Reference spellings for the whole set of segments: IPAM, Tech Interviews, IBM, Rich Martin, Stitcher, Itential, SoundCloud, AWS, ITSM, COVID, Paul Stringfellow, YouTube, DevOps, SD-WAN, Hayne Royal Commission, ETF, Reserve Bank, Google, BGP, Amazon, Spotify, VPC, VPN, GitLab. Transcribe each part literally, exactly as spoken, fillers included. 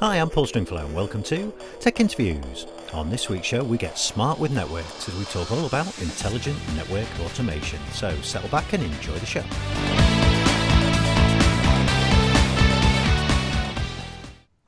Hi, I'm Paul Stringfellow and welcome to Tech Interviews. On this week's show we get smart with networks as we talk all about intelligent network automation. So settle back and enjoy the show.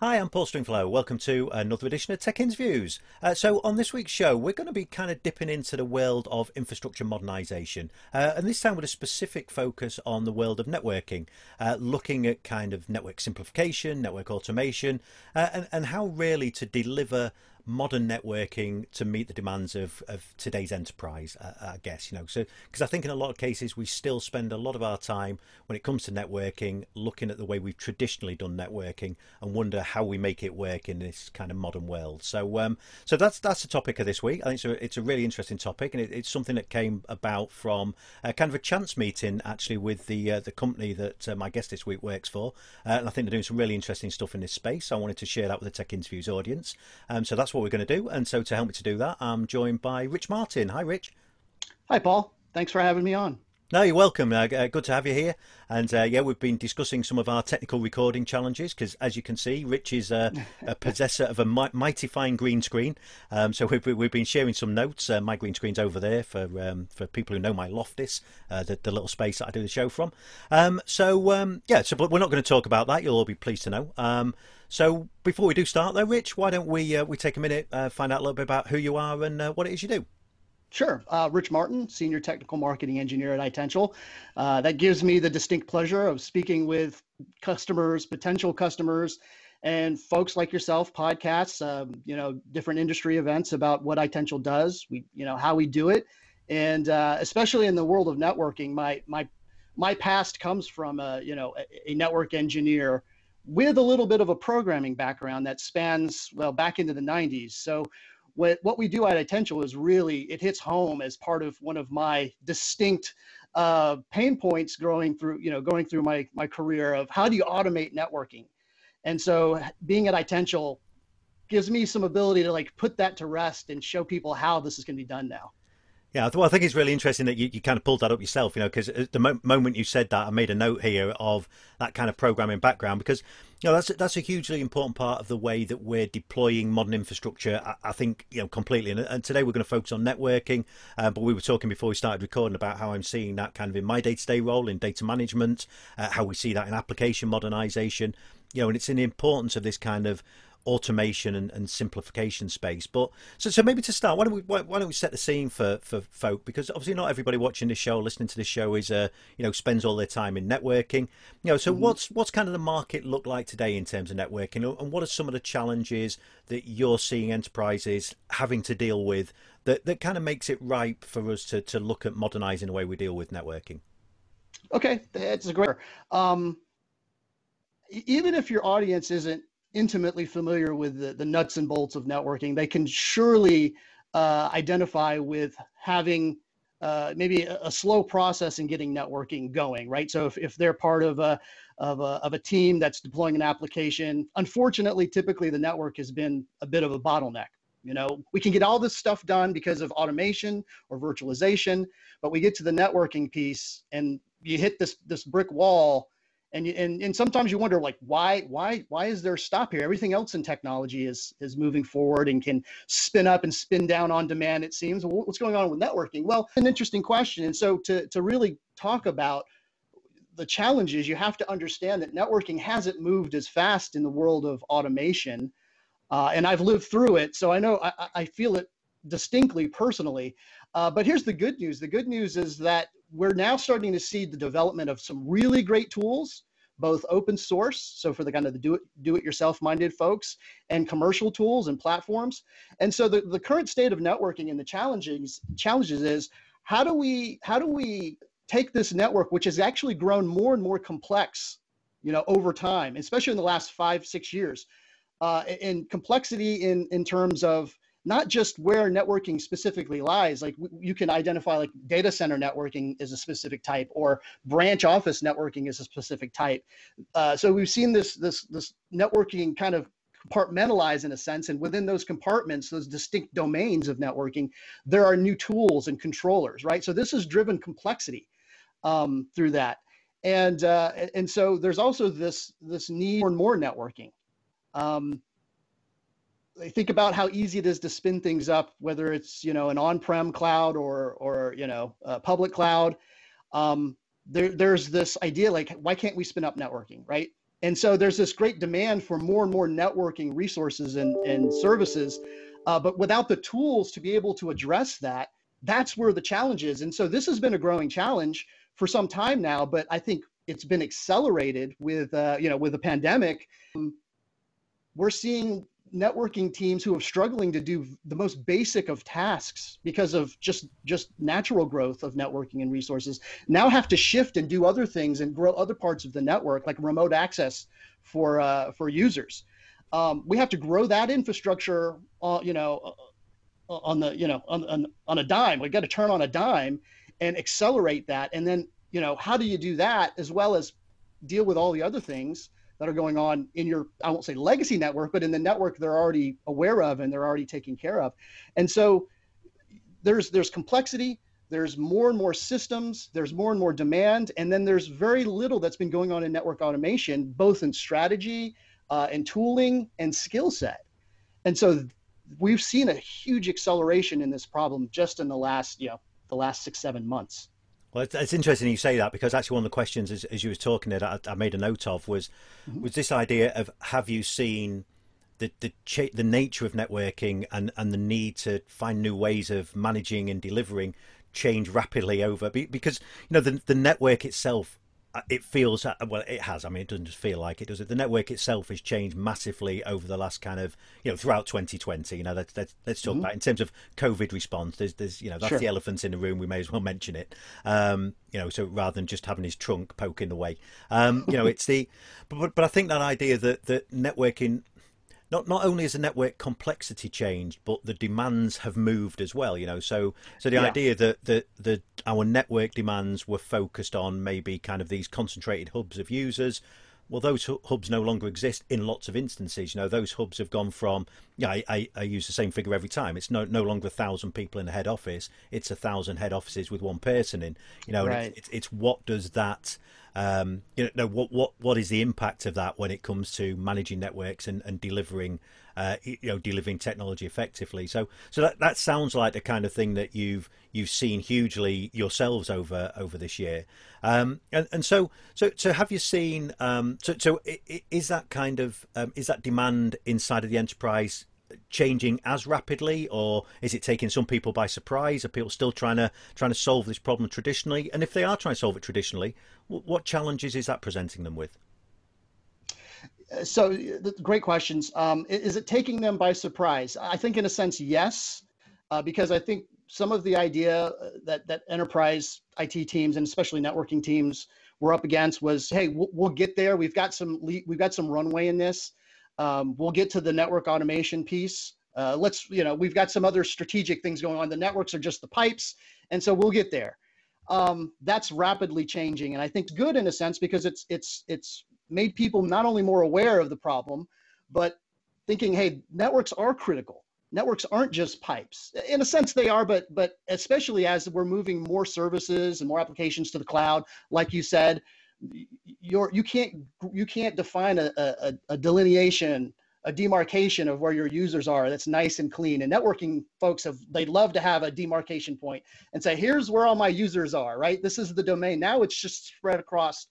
Hi, I'm Paul Stringfellow. Welcome to another edition of Tech Interviews. Uh, so on this week's show, we're going to be kind of dipping into the world of infrastructure modernisation, uh, and this time with a specific focus on the world of networking, uh, looking at kind of network simplification, network automation, uh, and, and how really to deliver modern networking to meet the demands of, of today's enterprise, uh, I guess, you know, so because I think in a lot of cases we still spend a lot of our time when it comes to networking looking at the way we've traditionally done networking and wonder how we make it work in this kind of modern world. So um, so that's that's the topic of this week. I think it's a, it's a really interesting topic, and it, it's something that came about from uh, kind of a chance meeting actually with the uh, the company that uh, my guest this week works for, uh, and I think they're doing some really interesting stuff in this space. So I wanted to share that with the Tech Interviews audience, um, so that's what we're going to do. And so to help me to do that, I'm joined by Rich Martin. Hi, Rich. Hi, Paul. Thanks for having me on. No, you're welcome. Uh, good to have you here. And uh, yeah, we've been discussing some of our technical recording challenges because, as you can see, Rich is uh, a possessor of a mi- mighty fine green screen. Um, so we've, we've been sharing some notes. Uh, my green screen's over there for um, for people who know my Loftis, uh, the, the little space that I do the show from. Um, so um, yeah, so but we're not going to talk about that. You'll all be pleased to know. Um, so before we do start, though, Rich, why don't we uh, we take a minute, uh, find out a little bit about who you are and uh, what it is you do. Sure. Uh, Rich Martin, Senior Technical Marketing Engineer at Itential. Uh, that gives me the distinct pleasure of speaking with customers, potential customers, and folks like yourself, podcasts, um, you know, different industry events about what Itential does, we, you know, how we do it. And uh, especially in the world of networking, my my my past comes from, a, you know, a, a network engineer with a little bit of a programming background that spans, well, back into the nineties. So What what we do at Itential is really, it hits home as part of one of my distinct uh, pain points growing through, you know, going through my my career of how do you automate networking? And so being at Itential gives me some ability to like put that to rest and show people how this is going to be done now. Yeah, well, I think it's really interesting that you, you kind of pulled that up yourself, you know, because at the mo- moment you said that, I made a note here of that kind of programming background, because, you know, that's, that's a hugely important part of the way that we're deploying modern infrastructure, I, I think, you know, completely. And, and today we're going to focus on networking, uh, but we were talking before we started recording about how I'm seeing that kind of in my day-to-day role in data management, uh, how we see that in application modernization, you know, and it's in the importance of this kind of automation and, and simplification space. But so so maybe to start, why don't we why, why don't we set the scene for for folk, because obviously not everybody watching this show, listening to this show is uh you know spends all their time in networking, you know so mm-hmm. what's what's kind of the market look like today in terms of networking, and what are some of the challenges that you're seeing enterprises having to deal with that that kind of makes it ripe for us to to look at modernizing the way we deal with networking? Okay, that's a great um even if your audience isn't intimately familiar with the, the nuts and bolts of networking, they can surely uh, identify with having uh, maybe a, a slow process in getting networking going, right? So if, if they're part of a, of, a, of a team that's deploying an application, unfortunately, typically the network has been a bit of a bottleneck. You know, we can get all this stuff done because of automation or virtualization, but we get to the networking piece and you hit this, this brick wall. And, and and sometimes you wonder, like, why why why is there a stop here? Everything else in technology is is moving forward and can spin up and spin down on demand, it seems. What's going on with networking? Well, an interesting question. And so to, to really talk about the challenges, you have to understand that networking hasn't moved as fast in the world of automation. Uh, and I've lived through it, so I know I, I feel it distinctly personally. Uh, but here's the good news. The good news is that we're now starting to see the development of some really great tools, both open source, so for the kind of the do it, do it yourself minded folks, and commercial tools and platforms. And so the, the current state of networking and the challenges challenges is how do we how do we take this network, which has actually grown more and more complex, you know, over time, especially in the last five, six years, uh, and complexity in in terms of not just where networking specifically lies. Like you can identify like data center networking is a specific type, or branch office networking is a specific type. Uh, so we've seen this, this, this networking kind of compartmentalize in a sense. And within those compartments, those distinct domains of networking, there are new tools and controllers, right? So this has driven complexity um, through that. And uh, and so there's also this this need for more networking. Um, think about how easy it is to spin things up, whether it's you know an on-prem cloud or or you know a public cloud. Um, there there's this idea like, why can't we spin up networking, right? And so there's this great demand for more and more networking resources and and services, uh, but without the tools to be able to address that, that's where the challenge is. And so this has been a growing challenge for some time now, but I think it's been accelerated with uh, you know with the pandemic. Um, we're seeing networking teams who are struggling to do the most basic of tasks because of just just natural growth of networking and resources, now have to shift and do other things and grow other parts of the network, like remote access for uh, for users. Um, we have to grow that infrastructure, uh, you know, on the you know on on, on a dime. We've got to turn on a dime and accelerate that. And then you know how do you do that, as well as deal with all the other things that are going on in your, I won't say legacy network, but in the network they're already aware of and they're already taking care of. And so there's there's complexity, there's more and more systems, there's more and more demand, and then there's very little that's been going on in network automation, both in strategy uh, and tooling and skill set. And so we've seen a huge acceleration in this problem just in the last, you know, the last six, seven months. Well, it's, it's interesting you say that, because actually one of the questions as, as you were talking that I, I made a note of was mm-hmm. was this idea of, have you seen the the, cha- the nature of networking and, and the need to find new ways of managing and delivering change rapidly over? Because, you know, the, the network itself, it feels, well, it has. I mean, it doesn't just feel like it, does it? The network itself has changed massively over the last kind of, you know, throughout twenty twenty. You know, let's, let's, let's talk mm-hmm. about in terms of COVID response. There's, there's you know, that's sure. the elephant in the room. We may as well mention it. Um, you know, so rather than just having his trunk poking away, um, you know, it's the, but, but I think that idea that, that networking, Not not only has the network complexity changed, but the demands have moved as well, you know. So so the yeah. idea that, that, that our network demands were focused on maybe kind of these concentrated hubs of users, well, those hubs no longer exist in lots of instances. You know, those hubs have gone from, yeah, I, I, I use the same figure every time. It's no no longer a thousand people in the head office. It's a thousand head offices with one person in, you know, right. and it's, it's what does that... Um, you know, what what what is the impact of that when it comes to managing networks and, and delivering, uh, you know, delivering technology effectively? So so that, that sounds like the kind of thing that you've you've seen hugely yourselves over over this year. Um, and and so so so have you seen? Um, so so is that kind of um, is that demand inside of the enterprise changing as rapidly, or is it taking some people by surprise? Are people still trying to trying to solve this problem traditionally? And if they are trying to solve it traditionally, what challenges is that presenting them with? So great questions. Um, is it taking them by surprise? I think in a sense, yes, uh, because I think some of the idea that, that enterprise I T teams and especially networking teams were up against was, hey, we'll, we'll get there. We've got some we've got some runway in this. Um, we'll get to the network automation piece. Uh, let's, you know, we've got some other strategic things going on. The networks are just the pipes. And so we'll get there. Um, that's rapidly changing. And I think it's good in a sense, because it's, it's, it's made people not only more aware of the problem, but thinking, hey, networks are critical. Networks aren't just pipes. In a sense they are, but, but especially as we're moving more services and more applications to the cloud, like you said, You're, you can't you can't define a, a, a delineation, a demarcation of where your users are that's nice and clean. And networking folks, have they love to have a demarcation point and say, here's where all my users are, right? This is the domain. Now it's just spread across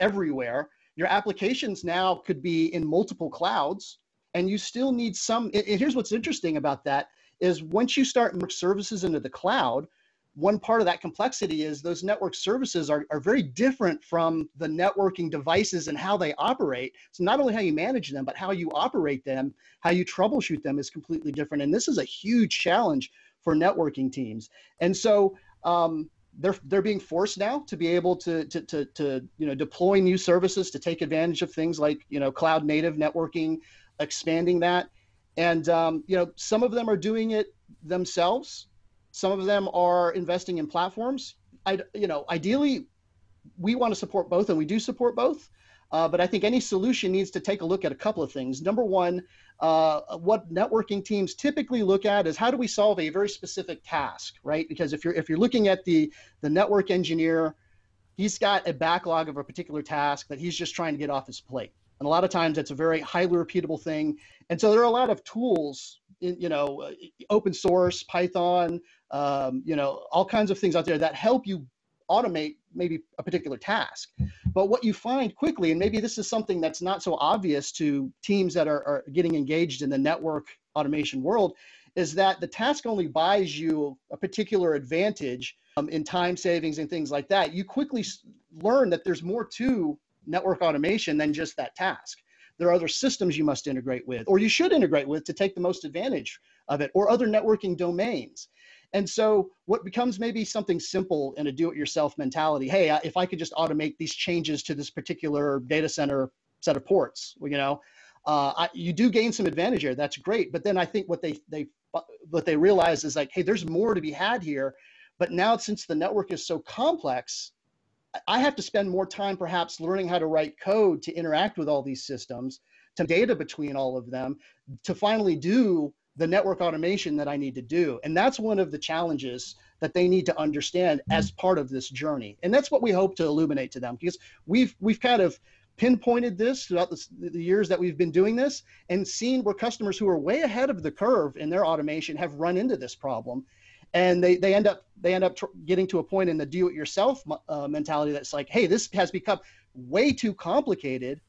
everywhere. Your applications now could be in multiple clouds, and you still need some. And here's what's interesting about that is once you start services into the cloud, one part of that complexity is those network services are, are very different from the networking devices and how they operate. So not only how you manage them, but how you operate them, how you troubleshoot them is completely different. And this is a huge challenge for networking teams. And so um, they're they're being forced now to be able to to to, to you know deploy new services to take advantage of things like you know cloud native networking, expanding that, and um, you know some of them are doing it themselves. Some of them are investing in platforms. I, you know, ideally, we want to support both, and we do support both. Uh, but I think any solution needs to take a look at a couple of things. Number one, uh, what networking teams typically look at is how do we solve a very specific task, right? Because if you're if you're looking at the the network engineer he's got a backlog of a particular task that he's just trying to get off his plate. And a lot of times it's a very highly repeatable thing. And so there are a lot of tools, in, you know, open source, Python, um, you know, all kinds of things out there that help you automate maybe a particular task. But what you find quickly, and maybe this is something that's not so obvious to teams that are, are getting engaged in the network automation world, is that the task only buys you a particular advantage um, in time savings and things like that. You quickly learn that there's more to network automation than just that task. There are other systems you must integrate with, or you should integrate with to take the most advantage of it, or other networking domains. And so what becomes maybe something simple in a do-it-yourself mentality, hey, if I could just automate these changes to this particular data center set of ports, well, you know, uh, I, you do gain some advantage here, that's great. But then I think what they, they, what they realize is like, hey, there's more to be had here. But now since the network is so complex, I have to spend more time perhaps learning how to write code to interact with all these systems, to data between all of them, to finally do the network automation that I need to do. And that's one of the challenges that they need to understand as part of this journey. And that's what we hope to illuminate to them, because we've we've kind of pinpointed this throughout the, the years that we've been doing this and seen where customers who are way ahead of the curve in their automation have run into this problem. And they, they end up they end up tr- getting to a point in the do-it-yourself uh, mentality that's like, hey, this has become way too complicated.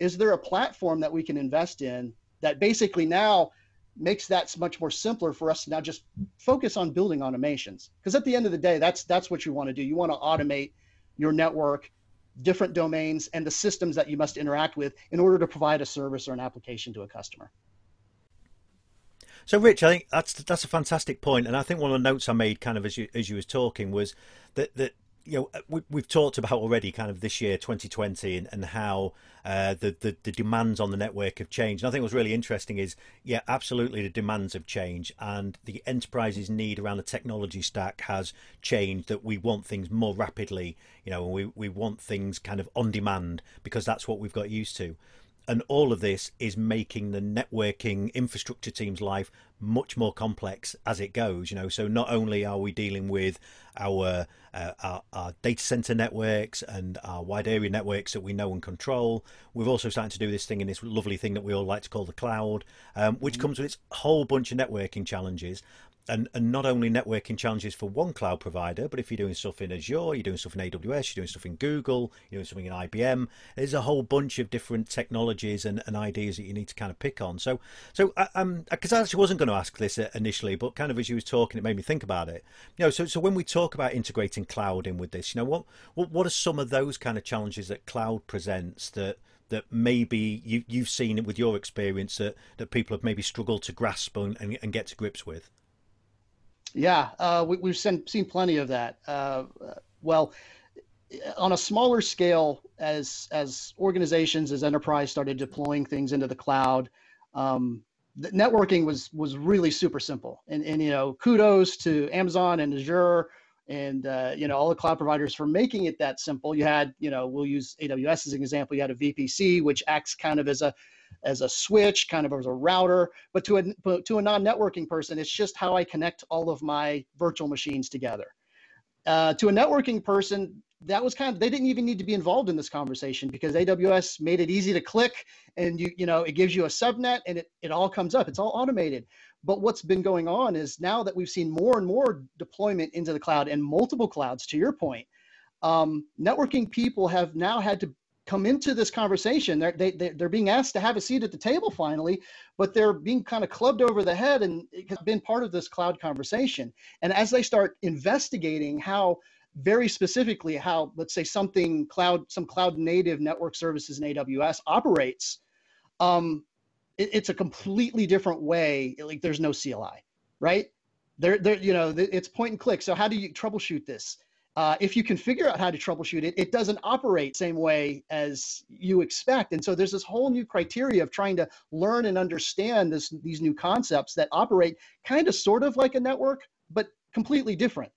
Is there a platform that we can invest in that basically now makes that much more simpler for us to now just focus on building automations? Because at the end of the day, that's that's what you want to do. You want to automate your network, different domains, and the systems that you must interact with in order to provide a service or an application to a customer. So, Rich, I think that's that's a fantastic point, and I think one of the notes I made, kind of as you as you was talking, was that that you know we, we've talked about already, kind of this year, twenty twenty, and, and how uh, the, the the demands on the network have changed. And I think what's really interesting is, yeah, absolutely, the demands have changed, and the enterprise's need around the technology stack has changed. That we want things more rapidly, you know, and we we want things kind of on demand because that's what we've got used to. And all of this is making the networking infrastructure team's life much more complex as it goes, you know. So not only are we dealing with our, uh, our our data center networks and our wide area networks that we know and control, we're also starting to do this thing in this lovely thing that we all like to call the cloud, um, which comes with its whole bunch of networking challenges. And, and not only networking challenges for one cloud provider, but if you're doing stuff in Azure, you're doing stuff in A W S, you're doing stuff in Google, you're doing something in I B M, there's a whole bunch of different technologies and, and ideas that you need to kind of pick on. So, so I, um, because I actually wasn't going to ask this initially, but kind of as you was talking, it made me think about it. You know, so so when we talk about integrating cloud in with this, you know, what what, what are some of those kind of challenges that cloud presents that that maybe you you've seen it with your experience that that people have maybe struggled to grasp and, and, and get to grips with? Yeah, uh, we, we've seen, seen plenty of that. Uh, well, on a smaller scale, as as organizations, as enterprise started deploying things into the cloud, um, the networking was was really super simple. And and you know, kudos to Amazon and Azure and uh, you know all the cloud providers for making it that simple. You had you know we'll use A W S as an example. You had a V P C, which acts kind of as a as a switch, kind of as a router, but to a, to a non-networking person, it's just how I connect all of my virtual machines together. Uh, to a networking person, that was kind of, they didn't even need to be involved in this conversation because A W S made it easy to click and you, you know, it gives you a subnet and it, it all comes up, it's all automated. But what's been going on is now that we've seen more and more deployment into the cloud and multiple clouds, to your point, um, networking people have now had to come into this conversation. They're, they, they're being asked to have a seat at the table finally, but they're being kind of clubbed over the head and been part of this cloud conversation. And as they start investigating how, very specifically how, let's say something cloud, some cloud native network services in A W S operates, um, it, it's a completely different way. Like there's no C L I, right? There, there, you know, it's point and click. So how do you troubleshoot this? Uh, if you can figure out how to troubleshoot it, it doesn't operate same way as you expect. And so there's this whole new criteria of trying to learn and understand this, these new concepts that operate kind of sort of like a network, but completely different.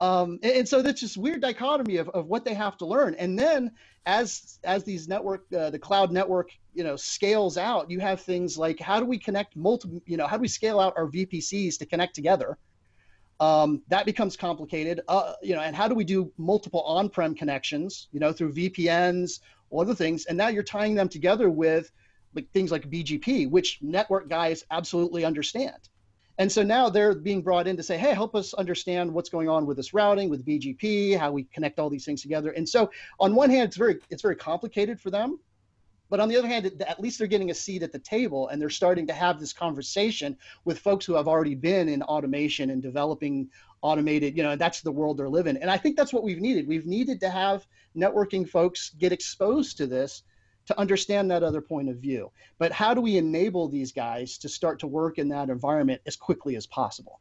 Um, and, and so that's just weird dichotomy of, of what they have to learn. And then as as these network, uh, the cloud network, you know, scales out, you have things like how do we connect multiple, you know, how do we scale out our V P Cs to connect together? Um, that becomes complicated, uh, you know, and how do we do multiple on-prem connections, you know, through V P Ns or other things? And now you're tying them together with like things like B G P, which network guys absolutely understand. And so now they're being brought in to say, hey, help us understand what's going on with this routing, with B G P, how we connect all these things together. And so on one hand, it's very, it's very complicated for them. But on the other hand, at least they're getting a seat at the table and they're starting to have this conversation with folks who have already been in automation and developing automated, you know, that's the world they're living. And I think that's what we've needed. We've needed to have networking folks get exposed to this to understand that other point of view. But how do we enable these guys to start to work in that environment as quickly as possible?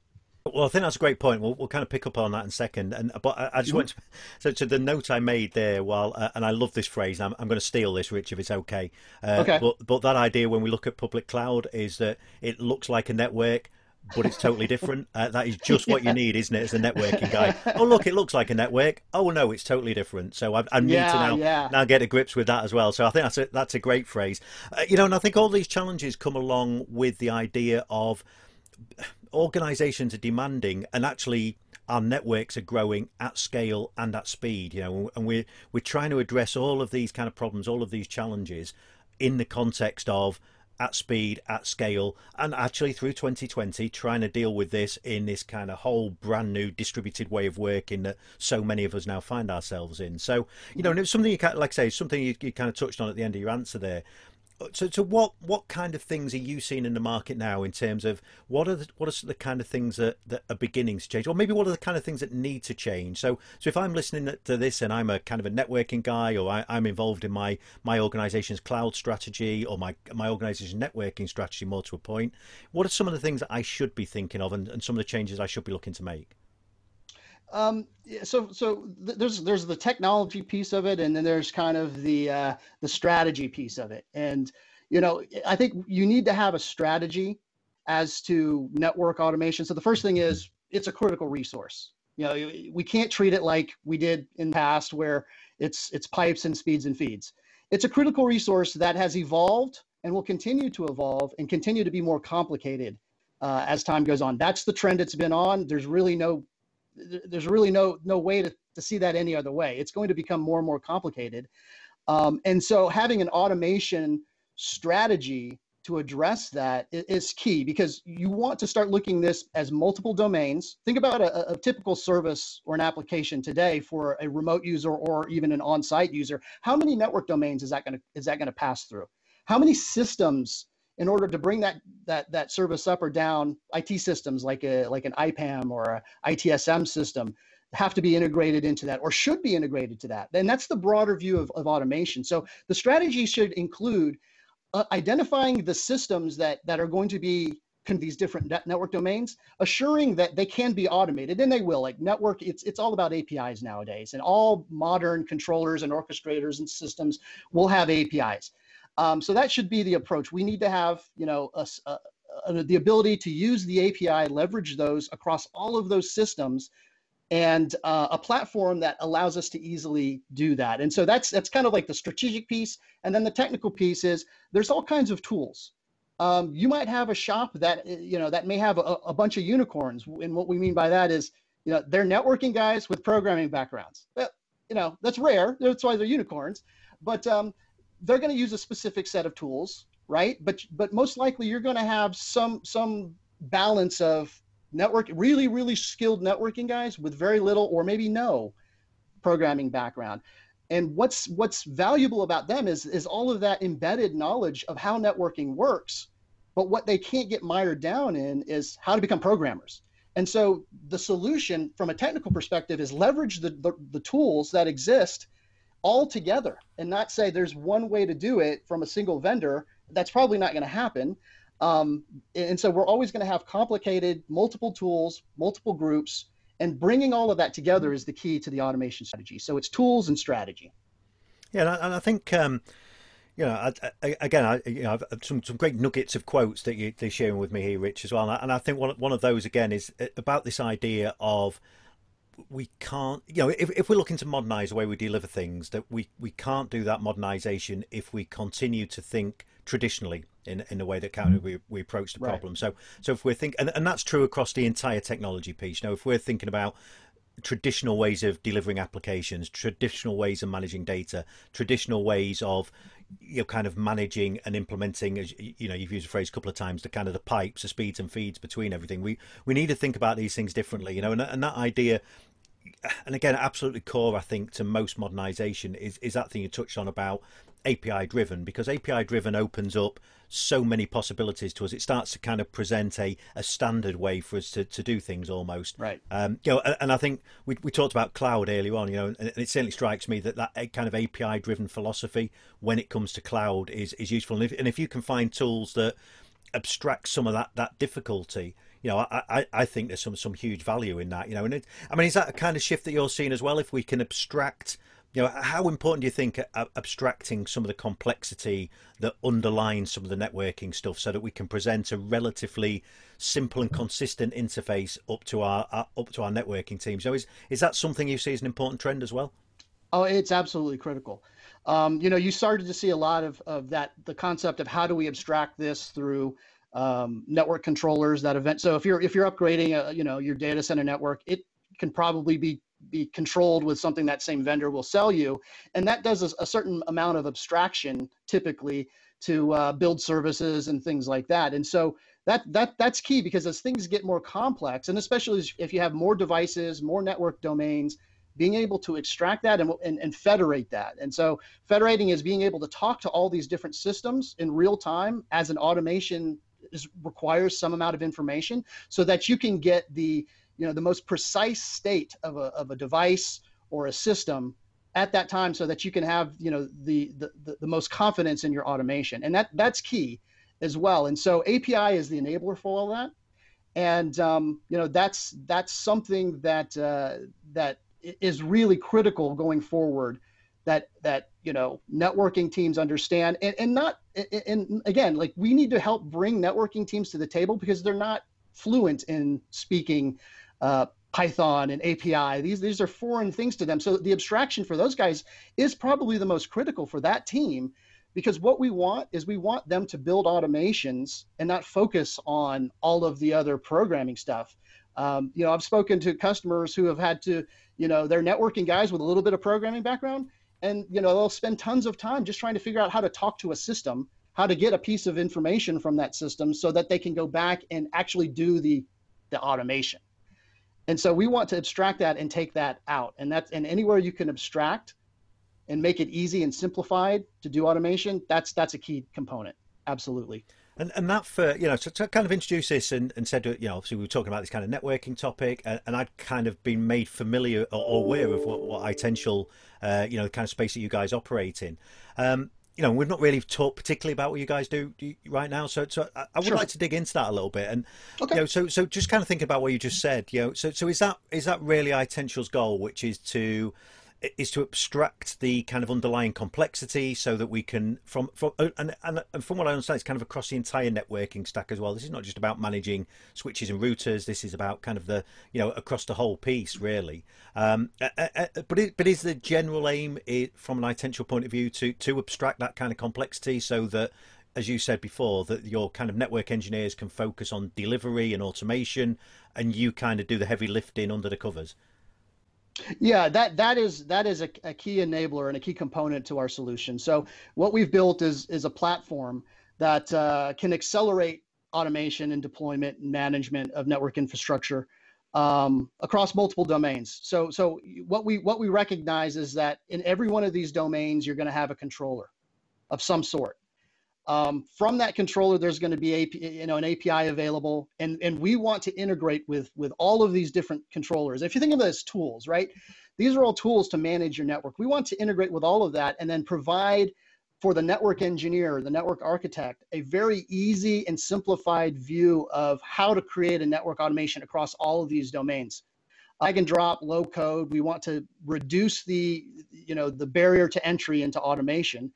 Well, I think that's a great point. We'll, we'll kind of pick up on that in a second. And but I, I just want to, so to the note I made there. While uh, and I love this phrase. I'm, I'm going to steal this, Rich, if it's okay. Uh, okay. But but that idea when we look at public cloud is that it looks like a network, but it's totally different. Uh, that is just what yeah. you need, isn't it? As a networking guy. Oh, look, it looks like a network. Oh no, it's totally different. So I, I need yeah, to now yeah. now get to grips with that as well. So I think that's a, that's a great phrase. Uh, you know, and I think all these challenges come along with the idea of. Organizations are demanding, and actually our networks are growing at scale and at speed, you know, and we're we're trying to address all of these kind of problems, all of these challenges in the context of at speed, at scale, and actually through twenty twenty trying to deal with this in this kind of whole brand new distributed way of working that so many of us now find ourselves in. So, you know, and it's something you kind of, like I say, something you, you kind of touched on at the end of your answer there. So, so what, what kind of things are you seeing in the market now in terms of what are the, what are the kind of things that, that are beginning to change, or maybe what are the kind of things that need to change? So, so if I'm listening to this and I'm a kind of a networking guy, or I, I'm involved in my, my organization's cloud strategy or my my organization's networking strategy, more to a point, what are some of the things that I should be thinking of and, and some of the changes I should be looking to make? Um, so, so th- there's, there's the technology piece of it. And then there's kind of the, uh, the strategy piece of it. And, you know, I think you need to have a strategy as to network automation. So the first thing is it's a critical resource. You know, we can't treat it like we did in the past where it's, it's pipes and speeds and feeds. It's a critical resource that has evolved and will continue to evolve and continue to be more complicated, uh, as time goes on. That's the trend it's been on. There's really no There's really no no way to, to see that any other way. It's going to become more and more complicated. Um, and so having an automation strategy to address that is key, because you want to start looking this as multiple domains. Think about a, a typical service or an application today for a remote user or even an on-site user. How many network domains is that going to is that going to pass through? How many systems in order to bring that that that service up or down, I T systems like a like an I PAM or a I T S M system have to be integrated into that or should be integrated to that. And that's the broader view of, of automation. So the strategy should include uh, identifying the systems that, that are going to be kind of these different net network domains, assuring that they can be automated, and they will. Like network, it's it's all about A P Is nowadays, and all modern controllers and orchestrators and systems will have A P Is. Um, so that should be the approach. We need to have, you know, a, a, a, the ability to use the A P I, leverage those across all of those systems, and uh, a platform that allows us to easily do that. And so that's that's kind of like the strategic piece. And then the technical piece is there's all kinds of tools. Um, you might have a shop that, you know, that may have a, a bunch of unicorns. And what we mean by that is, you know, they're networking guys with programming backgrounds. Well, you know, that's rare. That's why they're unicorns. But um, they're going to use a specific set of tools, right? But but most likely you're going to have some some balance of network, really, really skilled networking guys with very little or maybe no programming background. And what's what's valuable about them is is all of that embedded knowledge of how networking works. But what they can't get mired down in is how to become programmers. And so the solution from a technical perspective is leverage the the, the tools that exist all together, and not say there's one way to do it from a single vendor. That's probably not going to happen. Um, and so we're always going to have complicated, multiple tools, multiple groups, and bringing all of that together is the key to the automation strategy. So it's tools and strategy. Yeah, and I think, um, you know, I, I, again, I, you know, I've some, some great nuggets of quotes that you, they're sharing with me here, Rich, as well. And I, and I think one, one of those, again, is about this idea of we can't, you know, if, if we're looking to modernize the way we deliver things, that we, we can't do that modernization if we continue to think traditionally in, in the way that kind of we, we approach the problem. Right. So so if we're thinking, and, and that's true across the entire technology piece. You know, if we're thinking about traditional ways of delivering applications, traditional ways of managing data, traditional ways of, you know, kind of managing and implementing, as you know, you've used the phrase a couple of times, the kind of the pipes, the speeds and feeds between everything. We we need to think about these things differently, you know, and, and that idea. And again, absolutely core, I think, to most modernization is, is that thing you touched on about A P I driven, because A P I driven opens up so many possibilities to us. It starts to kind of present a, a standard way for us to, to do things almost. Right. Um, you know, and I think we we talked about cloud earlier on, you know, and it certainly strikes me that that kind of A P I driven philosophy when it comes to cloud is, is useful. And if, and if you can find tools that abstract some of that, that difficulty, you know, I, I, I think there's some, some huge value in that, you know, and it, I mean, is that a kind of shift that you're seeing as well? If we can abstract, you know, how important do you think uh, abstracting some of the complexity that underlines some of the networking stuff so that we can present a relatively simple and consistent interface up to our, our up to our networking teams? So is, is that something you see as an important trend as well? Oh, it's absolutely critical. Um, you know, you started to see a lot of, of that, the concept of how do we abstract this through Um, network controllers, that event. So if you're if you're upgrading, a, you know, your data center network, it can probably be be controlled with something that same vendor will sell you, and that does a, a certain amount of abstraction typically to uh, build services and things like that. And so that that that's key, because as things get more complex, and especially if you have more devices, more network domains, being able to extract that and, and, and federate that. And so federating is being able to talk to all these different systems in real time as an automation Is, requires some amount of information so that you can get the, you know, the most precise state of a, of a device or a system at that time, so that you can have, you know, the, the, the most confidence in your automation. And that that's key as well. And so A P I is the enabler for all that. And, um, you know, that's, that's something that, uh, that is really critical going forward, that, that, you know, networking teams understand, and, and not, and again, like, we need to help bring networking teams to the table, because they're not fluent in speaking uh, Python and A P I. These, these are foreign things to them. So the abstraction for those guys is probably the most critical for that team, because what we want is we want them to build automations and not focus on all of the other programming stuff. Um, you know, I've spoken to customers who have had to, you know, they're networking guys with a little bit of programming background, and, you know, they'll spend tons of time just trying to figure out how to talk to a system, how to get a piece of information from that system so that they can go back and actually do the, the automation. And so we want to abstract that and take that out. And that's, and anywhere you can abstract and make it easy and simplified to do automation, that's, that's a key component. Absolutely. And and that, for, you know, to, to kind of introduce this and, and said, you know, obviously we were talking about this kind of networking topic, and, and I'd kind of been made familiar or aware of what, what Itential, uh, you know, the kind of space that you guys operate in. Um, you know, we've not really talked particularly about what you guys do, do right now. So, so I, I would sure. like to dig into that a little bit. And, okay. you know, so, so just kind of think about what you just said, you know, so, so is that, is that really Itential's goal, which is to, is to abstract the kind of underlying complexity so that we can, from from and, and and from what I understand, it's kind of across the entire networking stack as well. This is not just about managing switches and routers. This is about kind of the, you know, across the whole piece really. Um, but it, but is the general aim it, from an Itential point of view to to abstract that kind of complexity so that, as you said before, that your kind of network engineers can focus on delivery and automation, and you kind of do the heavy lifting under the covers? Yeah, that that is that is a, a key enabler and a key component to our solution. So what we've built is is a platform that uh, can accelerate automation and deployment and management of network infrastructure um, across multiple domains. So so what we what we recognize is that in every one of these domains, you're going to have a controller of some sort. Um, from that controller, there's going to be a, you know, an A P I available, and, and we want to integrate with, with all of these different controllers. If you think of it as tools, right? These are all tools to manage your network. We want to integrate with all of that and then provide for the network engineer, the network architect, a very easy and simplified view of how to create a network automation across all of these domains. Drag and drop, low code. We want to reduce the, you know, the barrier to entry into automation.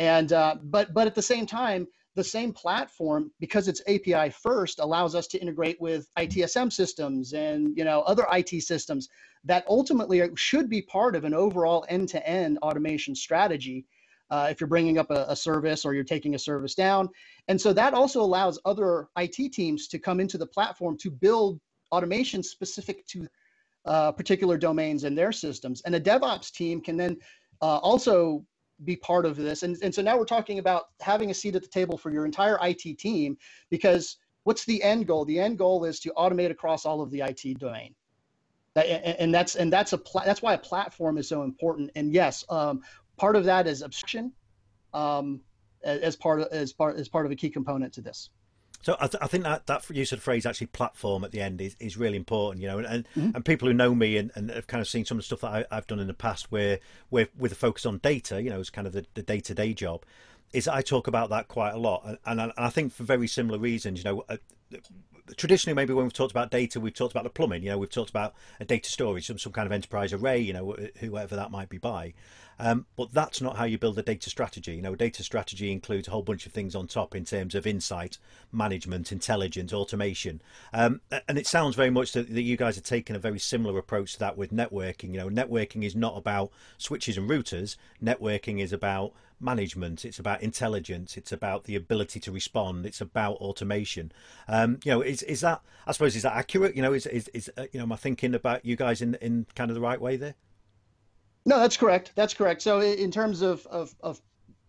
And uh, but but at the same time, the same platform, because it's A P I first, allows us to integrate with I T S M systems and, you know, other I T systems that ultimately are, should be part of an overall end-to-end automation strategy uh, if you're bringing up a, a service or you're taking a service down. And so that also allows other I T teams to come into the platform to build automation specific to uh, particular domains in their systems. And a DevOps team can then uh, also be part of this. And, and so now we're talking about having a seat at the table for your entire I T team, because what's the end goal? The end goal is to automate across all of the I T domain. And that's and that's a pla- that's why a platform is so important. And yes, um, part of that is abstraction, um, as part of, as part as part of a key component to this. So I, th- I think that, that use of the phrase actually "platform" at the end is, is really important, you know. And and, mm-hmm. and people who know me and, and have kind of seen some of the stuff that I, I've done in the past, where where with a focus on data, you know, it's kind of the, the day-to-day job. Is I talk about that quite a lot, and, and, I, and I think for very similar reasons, you know. Uh, Traditionally, maybe when we've talked about data, we've talked about the plumbing. You know, we've talked about a data storage, some some kind of enterprise array. You know, whoever that might be by, um, but that's not how you build a data strategy. You know, a data strategy includes a whole bunch of things on top in terms of insight, management, intelligence, automation. Um, and it sounds very much that, that you guys are taking a very similar approach to that with networking. You know, networking is not about switches and routers. Networking is about management, it's about intelligence, it's about the ability to respond, it's about automation. Um, you know, is is that, I suppose, is that accurate? You know, is is, is uh, you know, am I thinking about you guys in in kind of the right way there? No, that's correct. That's correct. So in terms of of, of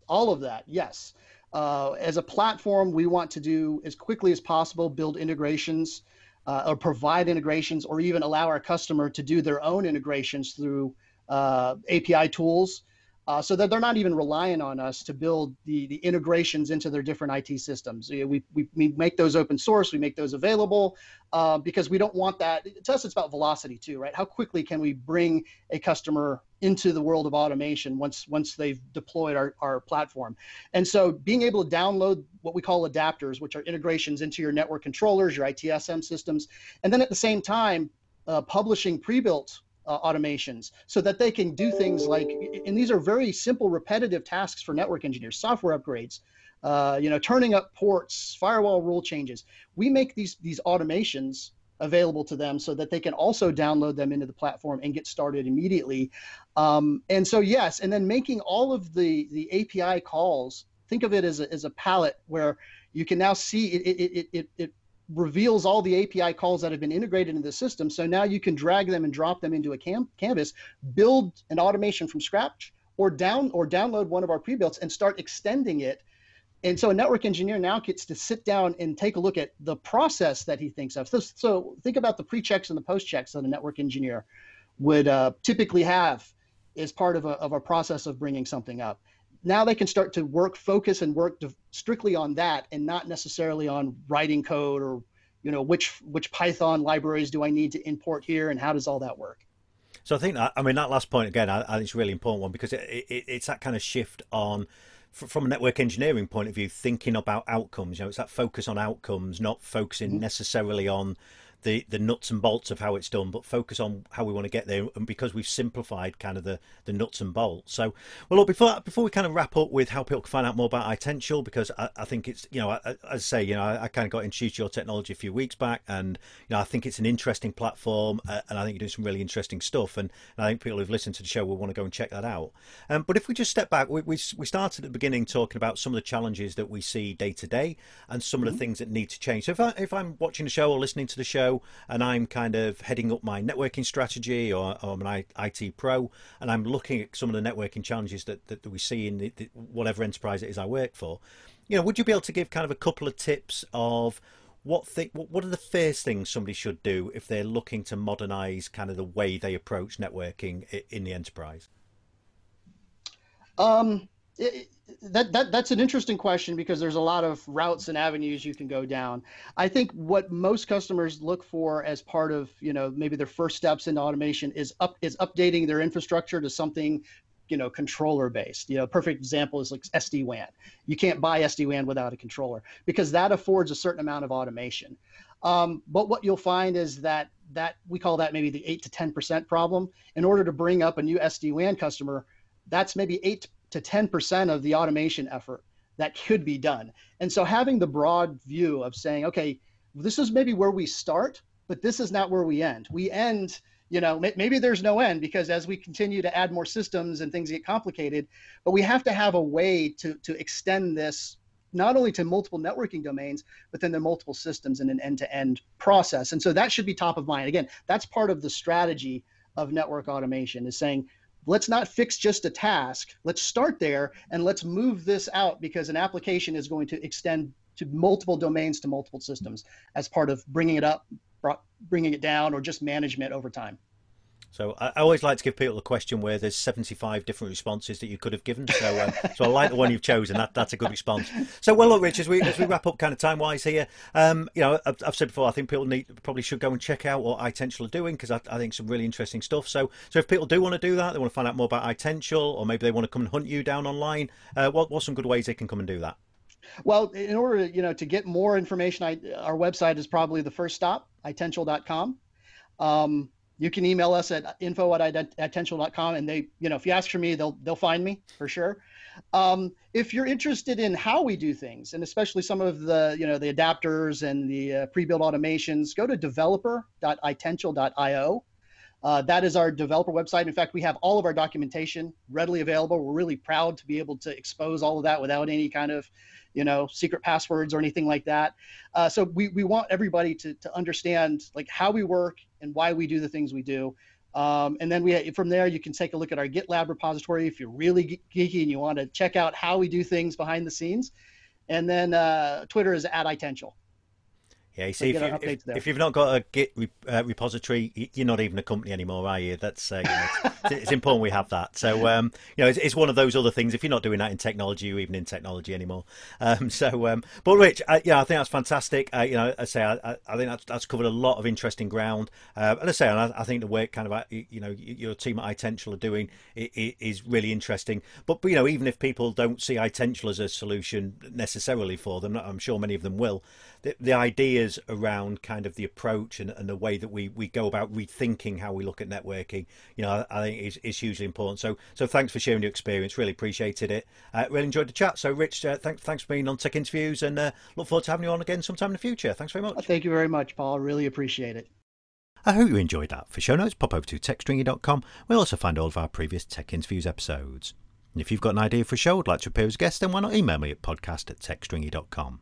all of that, yes. Uh, as a platform, we want to do as quickly as possible build integrations, uh, or provide integrations, or even allow our customer to do their own integrations through uh, A P I tools. Uh, so that they're not even relying on us to build the, the integrations into their different I T systems. We, we, we make those open source, we make those available, uh, because we don't want that. To us, it's about velocity too, right? How quickly can we bring a customer into the world of automation once once they've deployed our, our platform? And so being able to download what we call adapters, which are integrations into your network controllers, your I T S M systems, and then at the same time, uh, publishing pre-built Uh, automations so that they can do things like, and these are very simple, repetitive tasks for network engineers, software upgrades, uh, you know, turning up ports, firewall rule changes. We make these these automations available to them so that they can also download them into the platform and get started immediately. Um, and so, yes, and then making all of the, the A P I calls, think of it as a, as a palette where you can now see it, it, it, it, it reveals all the A P I calls that have been integrated into the system. So now you can drag them and drop them into a cam- canvas, build an automation from scratch, or down or download one of our pre-builts and start extending it. And so a network engineer now gets to sit down and take a look at the process that he thinks of. So, so think about the pre-checks and the post-checks that a network engineer would uh, typically have as part of a, of a process of bringing something up. Now they can start to work, focus and work strictly on that and not necessarily on writing code or, you know, which which Python libraries do I need to import here and how does all that work? So I think, that, I mean, that last point, again, I, I think it's a really important one because it, it, it's that kind of shift on, from a network engineering point of view, thinking about outcomes. You know, it's that focus on outcomes, not focusing mm-hmm. necessarily on the the nuts and bolts of how it's done, but focus on how we want to get there, and because we've simplified kind of the the nuts and bolts. So well, look, before before we kind of wrap up with how people can find out more about Itential, because I, I think it's, you know, I, as I say, you know, I, I kind of got introduced to your technology a few weeks back, and you know, I think it's an interesting platform, uh, and I think you do some really interesting stuff, and, and I think people who've listened to the show will want to go and check that out. Um, but if we just step back, we, we we started at the beginning talking about some of the challenges that we see day to day, and some mm-hmm. of the things that need to change. So if I if I'm watching the show or listening to the show, and I'm kind of heading up my networking strategy, or, or I'm an I T pro, and I'm looking at some of the networking challenges that, that, that we see in the, the, whatever enterprise it is I work for, you know, would you be able to give kind of a couple of tips of what th- what are the first things somebody should do if they're looking to modernize kind of the way they approach networking in the enterprise? Um, it, that, that that's an interesting question because there's a lot of routes and avenues you can go down. I think what most customers look for as part of, you know, maybe their first steps into automation is up is updating their infrastructure to something, you know, controller based. You know, a perfect example is like S D WAN. You can't buy S D WAN without a controller because that affords a certain amount of automation. Um, but what you'll find is that that we call that maybe the eight to ten percent problem. In order to bring up a new S D WAN customer, that's maybe eight to ten percent of the automation effort that could be done. And so having the broad view of saying, okay, this is maybe where we start, but this is not where we end. We end, you know, maybe there's no end, because as we continue to add more systems and things get complicated, but we have to have a way to to extend this not only to multiple networking domains, but then the multiple systems in an end-to-end process. And so that should be top of mind. Again, that's part of the strategy of network automation, is saying, let's not fix just a task. Let's start there and let's move this out, because an application is going to extend to multiple domains, to multiple systems, as part of bringing it up, bringing it down, or just management over time. So I always like to give people a question where there's seventy-five different responses that you could have given. So um, so I like the one you've chosen. That that's a good response. So, well, look, Rich, as we as we wrap up kind of time-wise here, um, you know, I've, I've said before, I think people need probably should go and check out what Itential are doing, because I, I think some really interesting stuff. So so if people do want to do that, they want to find out more about Itential, or maybe they want to come and hunt you down online, uh, what what's some good ways they can come and do that? Well, in order, you know, to get more information, I, our website is probably the first stop, itential dot com. Um, You can email us at info at itential dot com, and they, you know, if you ask for me, they'll they'll find me for sure. Um, if you're interested in how we do things, and especially some of the, you know, the adapters and the uh, pre-built automations, go to developer dot itential dot io. Uh, that is our developer website. In fact, we have all of our documentation readily available. We're really proud to be able to expose all of that without any kind of, you know, secret passwords or anything like that. Uh, so we, we want everybody to, to understand like how we work and why we do the things we do. Um, and then we, from there, you can take a look at our GitLab repository if you're really geeky and you want to check out how we do things behind the scenes. And then uh, Twitter is at Itential. Yeah, you see, if, you, if, if you've not got a Git re, uh, repository, you're not even a company anymore, are you? That's uh, you know, it's, it's important we have that. So, um, you know, it's, it's one of those other things. If you're not doing that in technology, you're even in technology anymore. Um, so, um, but Rich, I, yeah, I think that's fantastic. Uh, you know, I say I, I think that's, that's covered a lot of interesting ground. Uh, and I say, I, I think the work kind of, you know, your team at Itential are doing it, it is really interesting. But, you know, even if people don't see Itential as a solution necessarily for them, I'm sure many of them will. The, the ideas around kind of the approach and, and the way that we, we go about rethinking how we look at networking, you know, I, I think is, is hugely important. So so thanks for sharing your experience. Really appreciated it. Uh, really enjoyed the chat. So, Rich, uh, thanks thanks for being on Tech Interviews, and uh, look forward to having you on again sometime in the future. Thanks very much. Well, thank you very much, Paul. Really appreciate it. I hope you enjoyed that. For show notes, pop over to tech stringy dot com. We'll also find all of our previous Tech Interviews episodes. And if you've got an idea for a show or would like to appear as a guest, then why not email me at podcast at tech stringy dot com.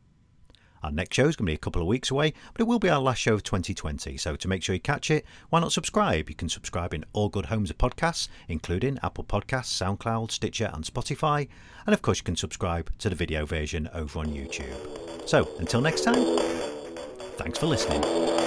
Our next show is going to be a couple of weeks away, but it will be our last show of twenty twenty. So to make sure you catch it, why not subscribe? You can subscribe in all good homes of podcasts, including Apple Podcasts, SoundCloud, Stitcher and Spotify. And of course, you can subscribe to the video version over on YouTube. So until next time, thanks for listening.